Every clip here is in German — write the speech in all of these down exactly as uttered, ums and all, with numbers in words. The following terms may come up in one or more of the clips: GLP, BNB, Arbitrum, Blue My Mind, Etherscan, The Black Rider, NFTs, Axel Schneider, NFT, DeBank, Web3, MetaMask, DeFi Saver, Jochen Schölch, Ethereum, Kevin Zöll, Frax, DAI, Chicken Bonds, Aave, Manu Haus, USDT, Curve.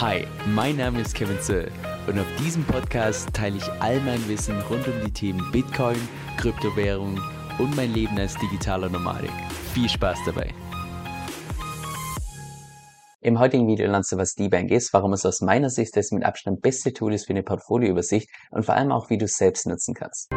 Hi, mein Name ist Kevin Zöll und auf diesem Podcast teile ich all mein Wissen rund um die Themen Bitcoin, Kryptowährungen und mein Leben als digitaler Nomadik. Viel Spaß dabei! Im heutigen Video lernst du, was DeBank ist, warum es aus meiner Sicht das mit Abstand beste Tool ist für eine Portfolioübersicht und vor allem auch, wie du es selbst nutzen kannst.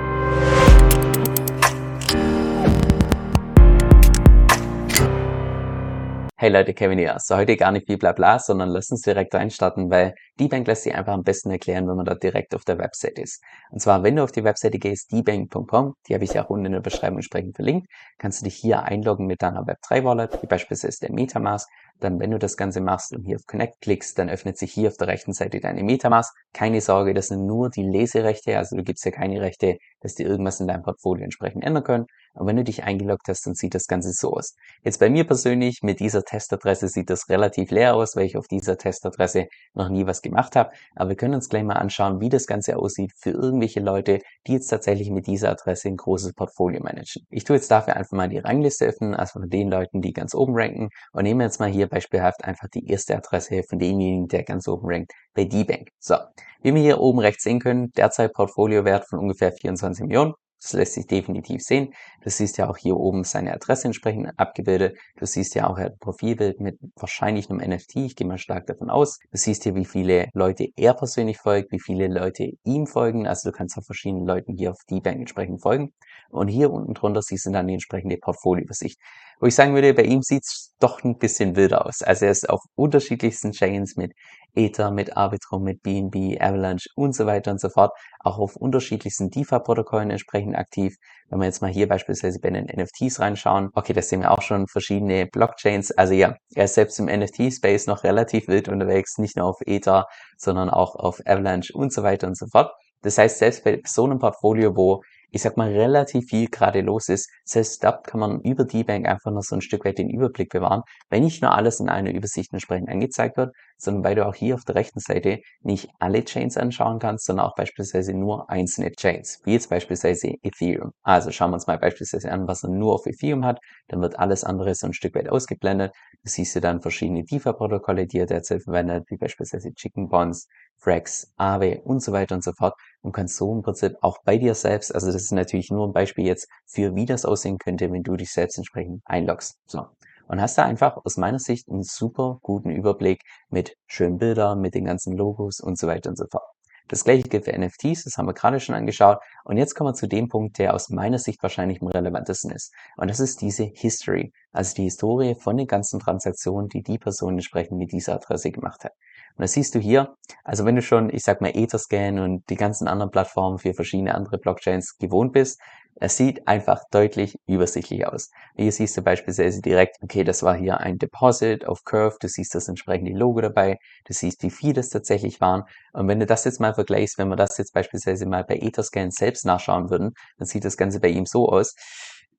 Hey Leute, Kevin hier. So, heute gar nicht viel Blabla, sondern lass uns direkt reinstarten, weil DeBank lässt sich einfach am besten erklären, wenn man dort direkt auf der Website ist. Und zwar, wenn du auf die Webseite gehst, debank punkt com, die habe ich ja auch unten in der Beschreibung entsprechend verlinkt, kannst du dich hier einloggen mit deiner Web drei Wallet, wie beispielsweise der MetaMask. Dann, wenn du das Ganze machst und hier auf Connect klickst, dann öffnet sich hier auf der rechten Seite deine MetaMask. Keine Sorge, das sind nur die Leserechte, also du gibst ja keine Rechte, dass die irgendwas in deinem Portfolio entsprechend ändern können. Und wenn du dich eingeloggt hast, dann sieht das Ganze so aus. Jetzt bei mir persönlich, mit dieser Testadresse sieht das relativ leer aus, weil ich auf dieser Testadresse noch nie was gemacht habe. Aber wir können uns gleich mal anschauen, wie das Ganze aussieht für irgendwelche Leute, die jetzt tatsächlich mit dieser Adresse ein großes Portfolio managen. Ich tue jetzt dafür einfach mal die Rangliste öffnen, also von den Leuten, die ganz oben ranken, und nehme jetzt mal hier beispielhaft einfach die erste Adresse von demjenigen, der ganz oben rankt, bei DeBank. So, wie wir hier oben rechts sehen können, derzeit Portfoliowert von ungefähr vierundzwanzig Millionen. Das lässt sich definitiv sehen. Du siehst ja auch hier oben seine Adresse entsprechend abgebildet. Du siehst ja auch ein Profilbild mit wahrscheinlich einem N F T. Ich gehe mal stark davon aus. Du siehst hier, wie viele Leute er persönlich folgt, wie viele Leute ihm folgen. Also du kannst auch verschiedenen Leuten hier auf DeBank entsprechend folgen. Und hier unten drunter siehst du dann die entsprechende Portfolioübersicht. Wo ich sagen würde, bei ihm sieht es doch ein bisschen wilder aus. Also er ist auf unterschiedlichsten Chains mit Ether, mit Arbitrum, mit B N B, Avalanche und so weiter und so fort. Auch auf unterschiedlichsten DeFi-Protokollen entsprechend aktiv. Wenn wir jetzt mal hier beispielsweise bei den N F Ts reinschauen. Okay, das sehen wir auch schon verschiedene Blockchains. Also ja, er ist selbst im N F T-Space noch relativ wild unterwegs. Nicht nur auf Ether, sondern auch auf Avalanche und so weiter und so fort. Das heißt, selbst bei so einem Portfolio, wo ich sag mal, relativ viel gerade los ist. Selbst dort kann man über DeBank einfach noch so ein Stück weit den Überblick bewahren, weil nicht nur alles in einer Übersicht entsprechend angezeigt wird, sondern weil du auch hier auf der rechten Seite nicht alle Chains anschauen kannst, sondern auch beispielsweise nur einzelne Chains, wie jetzt beispielsweise Ethereum. Also schauen wir uns mal beispielsweise an, was er nur auf Ethereum hat, dann wird alles andere so ein Stück weit ausgeblendet. Du siehst ja dann verschiedene DeFi-Protokolle, die er derzeit verwendet, wie beispielsweise Chicken Bonds, Frax, Aave und so weiter und so fort, und kannst so im Prinzip auch bei dir selbst, also das ist natürlich nur ein Beispiel jetzt für, wie das aussehen könnte, wenn du dich selbst entsprechend einloggst. So. Und hast da einfach aus meiner Sicht einen super guten Überblick mit schönen Bildern, mit den ganzen Logos und so weiter und so fort. Das gleiche gilt für N F Ts, das haben wir gerade schon angeschaut. Und jetzt kommen wir zu dem Punkt, der aus meiner Sicht wahrscheinlich am relevantesten ist. Und das ist diese History, also die Historie von den ganzen Transaktionen, die die Person entsprechend mit dieser Adresse gemacht hat. Und das siehst du hier, also wenn du schon, ich sag mal, Etherscan und die ganzen anderen Plattformen für verschiedene andere Blockchains gewohnt bist, es sieht einfach deutlich übersichtlich aus. Hier siehst du beispielsweise direkt, okay, das war hier ein Deposit auf Curve, du siehst das entsprechende Logo dabei, du siehst, wie viel das tatsächlich waren. Und wenn du das jetzt mal vergleichst, wenn wir das jetzt beispielsweise mal bei Etherscan selbst nachschauen würden, dann sieht das Ganze bei ihm so aus.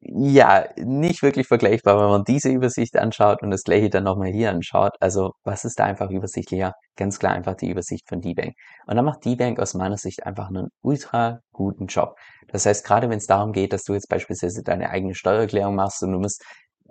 Ja, nicht wirklich vergleichbar, wenn man diese Übersicht anschaut und das gleiche dann nochmal hier anschaut. Also was ist da einfach übersichtlicher? Ganz klar einfach die Übersicht von DeBank. Und da macht DeBank aus meiner Sicht einfach einen ultra guten Job. Das heißt, gerade wenn es darum geht, dass du jetzt beispielsweise deine eigene Steuererklärung machst und du musst,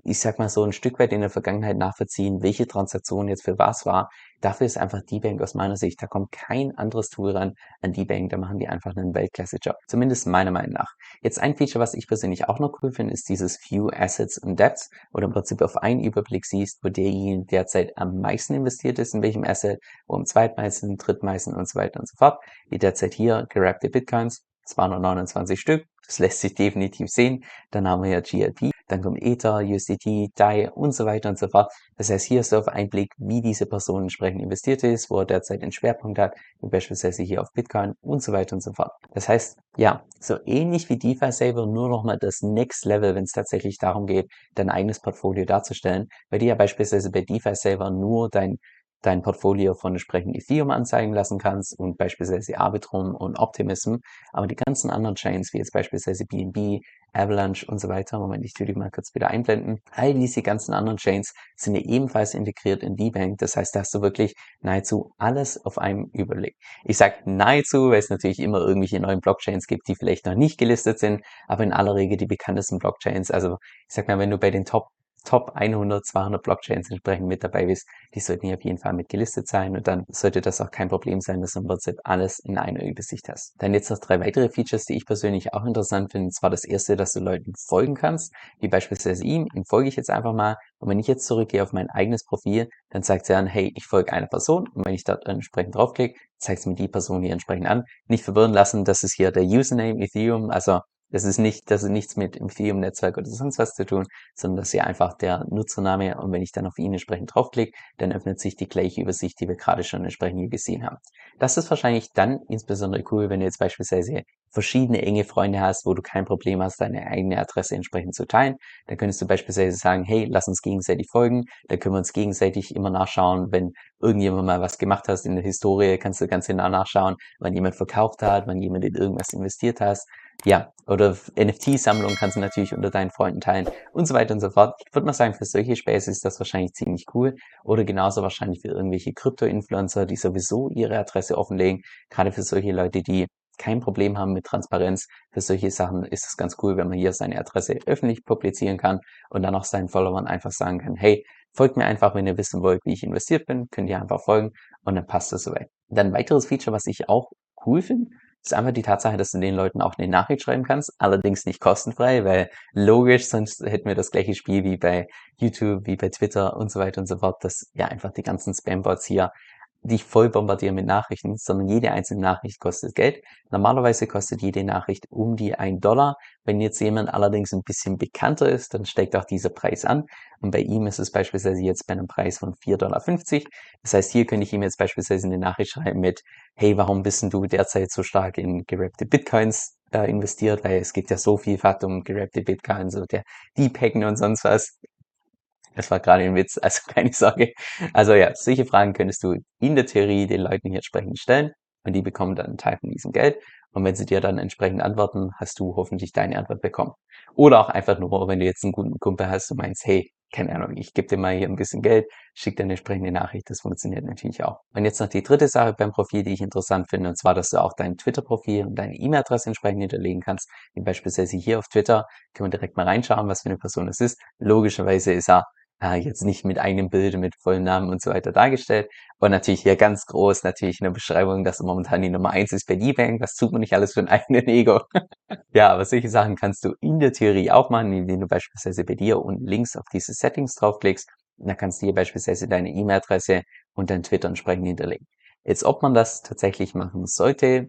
ich sag mal, so ein Stück weit in der Vergangenheit nachvollziehen, welche Transaktion jetzt für was war. Dafür ist einfach DeBank aus meiner Sicht, da kommt kein anderes Tool ran an DeBank, da machen die einfach einen Weltklasse-Job. Zumindest meiner Meinung nach. Jetzt ein Feature, was ich persönlich auch noch cool finde, ist dieses View Assets and Debts, wo du im Prinzip auf einen Überblick siehst, wo derjenige derzeit am meisten investiert ist, in welchem Asset, wo am zweitmeisten, drittmeisten und so weiter und so fort. Wie derzeit hier, gerappte Bitcoins, zweihundertneunundzwanzig Stück, das lässt sich definitiv sehen. Dann haben wir ja G L P. Dann kommt Ether, U S D T, D A I und so weiter und so fort. Das heißt, hier hast du auf einen Blick, wie diese Person entsprechend investiert ist, wo er derzeit den Schwerpunkt hat, wie beispielsweise hier auf Bitcoin und so weiter und so fort. Das heißt, ja, so ähnlich wie DeFi Saver, nur nochmal das Next Level, wenn es tatsächlich darum geht, dein eigenes Portfolio darzustellen, weil dir ja beispielsweise bei DeFi Saver nur dein dein Portfolio von entsprechend Ethereum anzeigen lassen kannst und beispielsweise Arbitrum und Optimism, aber die ganzen anderen Chains, wie jetzt beispielsweise B N B, Avalanche und so weiter, Moment, ich tue die mal kurz wieder einblenden, all diese ganzen anderen Chains sind ja ebenfalls integriert in DeBank, das heißt, da hast du wirklich nahezu alles auf einem Überblick. Ich sage nahezu, weil es natürlich immer irgendwelche neuen Blockchains gibt, die vielleicht noch nicht gelistet sind, aber in aller Regel die bekanntesten Blockchains, also ich sag mal, wenn du bei den Top Top hundert, zweihundert Blockchains entsprechend mit dabei bist, die sollten hier auf jeden Fall mit gelistet sein und dann sollte das auch kein Problem sein, dass du im Prinzip alles in einer Übersicht hast. Dann jetzt noch drei weitere Features, die ich persönlich auch interessant finde. Und zwar das erste, dass du Leuten folgen kannst, wie beispielsweise ihm, ihm folge ich jetzt einfach mal und wenn ich jetzt zurückgehe auf mein eigenes Profil, dann zeigt sie an, hey, ich folge einer Person und wenn ich dort entsprechend draufklicke, zeigt es mir die Person hier entsprechend an. Nicht verwirren lassen, das ist hier der Username Ethereum, also Das ist nicht, das ist nichts mit Ethereum-Netzwerk oder sonst was zu tun, sondern das ist hier einfach der Nutzername und wenn ich dann auf ihn entsprechend draufklicke, dann öffnet sich die gleiche Übersicht, die wir gerade schon entsprechend hier gesehen haben. Das ist wahrscheinlich dann insbesondere cool, wenn du jetzt beispielsweise verschiedene enge Freunde hast, wo du kein Problem hast, deine eigene Adresse entsprechend zu teilen. Dann könntest du beispielsweise sagen, hey, lass uns gegenseitig folgen, da können wir uns gegenseitig immer nachschauen, wenn irgendjemand mal was gemacht hast in der Historie, kannst du ganz genau nachschauen, wann jemand verkauft hat, wann jemand in irgendwas investiert hat. Ja, oder N F T-Sammlung kannst du natürlich unter deinen Freunden teilen und so weiter und so fort. Ich würde mal sagen, für solche Späße ist das wahrscheinlich ziemlich cool oder genauso wahrscheinlich für irgendwelche Krypto-Influencer, die sowieso ihre Adresse offenlegen. Gerade für solche Leute, die kein Problem haben mit Transparenz, für solche Sachen ist es ganz cool, wenn man hier seine Adresse öffentlich publizieren kann und dann auch seinen Followern einfach sagen kann, hey, folgt mir einfach, wenn ihr wissen wollt, wie ich investiert bin, könnt ihr einfach folgen und dann passt das soweit. Dann ein weiteres Feature, was ich auch cool finde, ist einfach die Tatsache, dass du den Leuten auch eine Nachricht schreiben kannst, allerdings nicht kostenfrei, weil logisch, sonst hätten wir das gleiche Spiel wie bei YouTube, wie bei Twitter und so weiter und so fort, dass ja einfach die ganzen Spambots hier dich voll bombardieren mit Nachrichten, sondern jede einzelne Nachricht kostet Geld. Normalerweise kostet jede Nachricht um die ein Dollar. Wenn jetzt jemand allerdings ein bisschen bekannter ist, dann steigt auch dieser Preis an. Und bei ihm ist es beispielsweise jetzt bei einem Preis von vier Dollar fünfzig. Das heißt, hier könnte ich ihm jetzt beispielsweise eine Nachricht schreiben mit, hey, warum bist denn du derzeit so stark in gerappte Bitcoins äh, investiert? Weil es geht ja so vielfach um gerappte Bitcoins und der Deephacken und sonst was. Das war gerade ein Witz, also keine Sorge. Also ja, solche Fragen könntest du in der Theorie den Leuten hier entsprechend stellen und die bekommen dann einen Teil von diesem Geld. Und wenn sie dir dann entsprechend antworten, hast du hoffentlich deine Antwort bekommen. Oder auch einfach nur, wenn du jetzt einen guten Kumpel hast und meinst, hey, keine Ahnung, ich gebe dir mal hier ein bisschen Geld, schick dir eine entsprechende Nachricht, das funktioniert natürlich auch. Und jetzt noch die dritte Sache beim Profil, die ich interessant finde, und zwar, dass du auch dein Twitter-Profil und deine E-Mail-Adresse entsprechend hinterlegen kannst, wie beispielsweise hier auf Twitter, können wir direkt mal reinschauen, was für eine Person das ist. Logischerweise ist er jetzt nicht mit eigenem Bild, mit vollem Namen und so weiter dargestellt. Und natürlich hier ganz groß, natürlich in der Beschreibung, dass momentan die Nummer eins ist bei DeBank. Was tut man nicht alles für ein eigenes Ego? Ja, aber solche Sachen kannst du in der Theorie auch machen, indem du beispielsweise bei dir unten links auf diese Settings draufklickst. Und dann kannst du hier beispielsweise deine E-Mail-Adresse und dein Twitter entsprechend hinterlegen. Jetzt, ob man das tatsächlich machen sollte,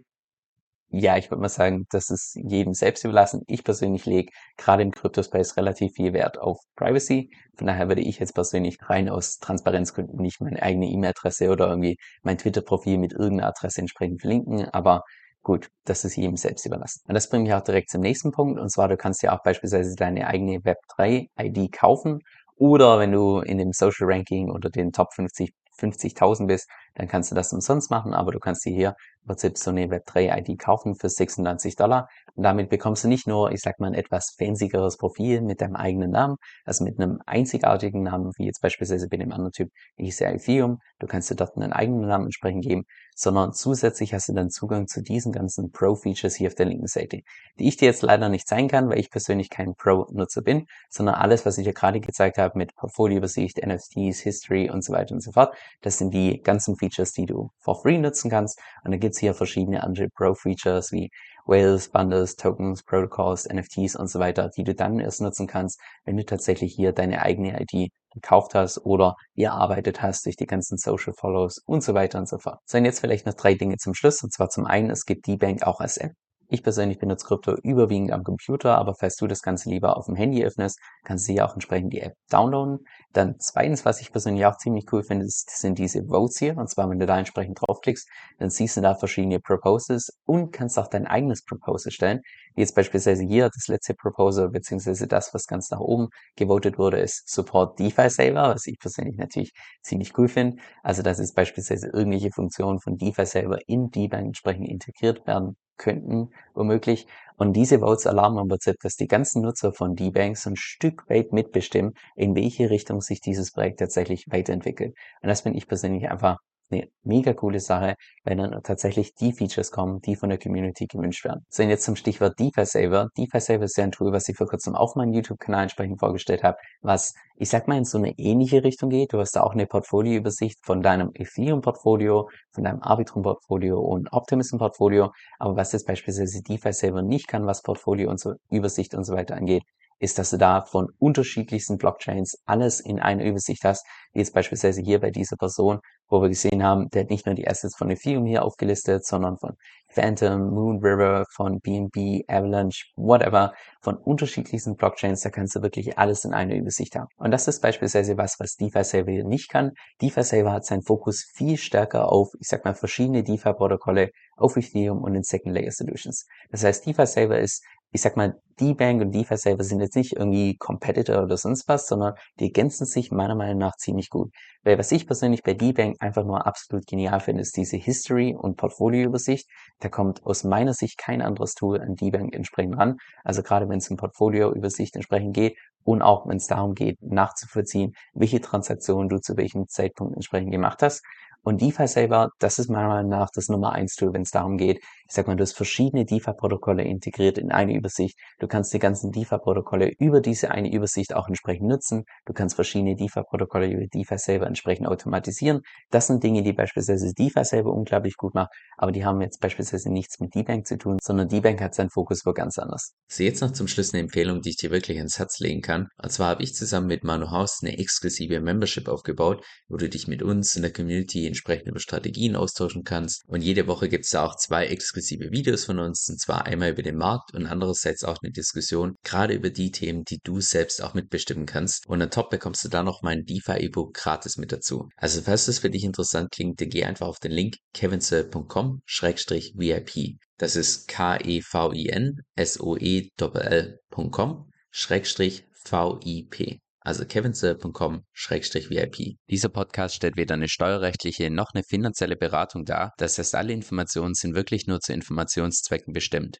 ja, ich würde mal sagen, das ist jedem selbst überlassen. Ich persönlich lege gerade im Crypto-Space relativ viel Wert auf Privacy. Von daher würde ich jetzt persönlich rein aus Transparenzgründen nicht meine eigene E-Mail-Adresse oder irgendwie mein Twitter-Profil mit irgendeiner Adresse entsprechend verlinken. Aber gut, das ist jedem selbst überlassen. Und das bringt mich auch direkt zum nächsten Punkt. Und zwar, du kannst ja auch beispielsweise deine eigene Web drei I D kaufen. Oder wenn du in dem Social Ranking oder den Top fünfzig fünfzigtausend bist, dann kannst du das umsonst machen, aber du kannst dir hier im Prinzip so eine Web drei I D kaufen für sechsundneunzig Dollar und damit bekommst du nicht nur, ich sag mal, ein etwas fancygeres Profil mit deinem eigenen Namen, also mit einem einzigartigen Namen, wie jetzt beispielsweise bei dem anderen Typ, ich sehe Ethereum, du kannst dir dort einen eigenen Namen entsprechend geben, sondern zusätzlich hast du dann Zugang zu diesen ganzen Pro-Features hier auf der linken Seite, die ich dir jetzt leider nicht zeigen kann, weil ich persönlich kein Pro-Nutzer bin, sondern alles, was ich dir gerade gezeigt habe mit Portfolioübersicht, N F Ts, History und so weiter und so fort, das sind die ganzen Features, die du for free nutzen kannst. Und dann gibt es hier verschiedene andere Pro-Features wie Whales, Bundles, Tokens, Protocols, N F Ts und so weiter, die du dann erst nutzen kannst, wenn du tatsächlich hier deine eigene I D gekauft hast oder erarbeitet hast durch die ganzen Social Follows und so weiter und so fort. So, und jetzt vielleicht noch drei Dinge zum Schluss. Und zwar zum einen, es gibt DeBank auch als App. Ich persönlich benutze Krypto überwiegend am Computer, aber falls du das Ganze lieber auf dem Handy öffnest, kannst du hier auch entsprechend die App downloaden. Dann zweitens, was ich persönlich auch ziemlich cool finde, sind diese Votes hier. Und zwar, wenn du da entsprechend draufklickst, dann siehst du da verschiedene Proposals und kannst auch dein eigenes Proposal stellen. Jetzt beispielsweise hier das letzte Proposal, beziehungsweise das, was ganz nach oben gewotet wurde, ist Support DeFi Saver, was ich persönlich natürlich ziemlich cool finde. Also, dass jetzt beispielsweise irgendwelche Funktionen von DeFi Saver in DeBank entsprechend integriert werden könnten, womöglich. Und diese Votes erlauben im Prinzip, dass die ganzen Nutzer von DeBank so ein Stück weit mitbestimmen, in welche Richtung sich dieses Projekt tatsächlich weiterentwickelt. Und das finde ich persönlich einfach eine mega coole Sache, wenn dann tatsächlich die Features kommen, die von der Community gewünscht werden. So, und jetzt zum Stichwort DeFi Saver. DeFi Saver ist ja ein Tool, was ich vor kurzem auf meinem YouTube-Kanal entsprechend vorgestellt habe, was, ich sag mal, in so eine ähnliche Richtung geht. Du hast da auch eine Portfolioübersicht von deinem Ethereum-Portfolio, von deinem Arbitrum-Portfolio und Optimism-Portfolio. Aber was jetzt beispielsweise DeFi Saver nicht kann, was Portfolio und so Übersicht und so weiter angeht, ist, dass du da von unterschiedlichsten Blockchains alles in einer Übersicht hast, wie jetzt beispielsweise hier bei dieser Person, wo wir gesehen haben, der hat nicht nur die Assets von Ethereum hier aufgelistet, sondern von Phantom, Moon River, von B N B, Avalanche, whatever, von unterschiedlichsten Blockchains, da kannst du wirklich alles in einer Übersicht haben. Und das ist beispielsweise was, was DeFi Saver nicht kann. DeFi Saver hat seinen Fokus viel stärker auf, ich sag mal, verschiedene DeFi-Protokolle, auf Ethereum und in Second Layer Solutions. Das heißt, DeFi Saver ist, ich sag mal, DeBank und DeFi Saver sind jetzt nicht irgendwie Competitor oder sonst was, sondern die ergänzen sich meiner Meinung nach ziemlich gut. Weil was ich persönlich bei DeBank einfach nur absolut genial finde, ist diese History- und Portfolioübersicht. Da kommt aus meiner Sicht kein anderes Tool an DeBank entsprechend ran. Also gerade wenn es um Portfolioübersicht entsprechend geht und auch wenn es darum geht, nachzuvollziehen, welche Transaktionen du zu welchem Zeitpunkt entsprechend gemacht hast. Und DeFi Saver, das ist meiner Meinung nach das Nummer eins Tool, wenn es darum geht. Ich sag mal, du hast verschiedene DeFi-Protokolle integriert in eine Übersicht. Du kannst die ganzen DeFi-Protokolle über diese eine Übersicht auch entsprechend nutzen. Du kannst verschiedene DeFi-Protokolle über DeFi Saver entsprechend automatisieren. Das sind Dinge, die beispielsweise DeFi Saver unglaublich gut macht, aber die haben jetzt beispielsweise nichts mit DeBank zu tun, sondern DeBank hat seinen Fokus wo ganz anders. So, jetzt noch zum Schluss eine Empfehlung, die ich dir wirklich ans Herz legen kann. Und zwar habe ich zusammen mit Manu Haus eine exklusive Membership aufgebaut, wo du dich mit uns in der Community entsprechend über Strategien austauschen kannst. Und jede Woche gibt es da auch zwei exklusive Videos von uns, und zwar einmal über den Markt und andererseits auch eine Diskussion, gerade über die Themen, die du selbst auch mitbestimmen kannst. Und on top bekommst du da noch mein DeFi-E-Book gratis mit dazu. Also falls das für dich interessant klingt, dann geh einfach auf den Link kevinsoe punkt com slash V I P. Das ist K E V I N S O E L L punkt com slash V I P. Also kevinsoe punkt com slash V I P. Dieser Podcast stellt weder eine steuerrechtliche noch eine finanzielle Beratung dar. Das heißt, alle Informationen sind wirklich nur zu Informationszwecken bestimmt.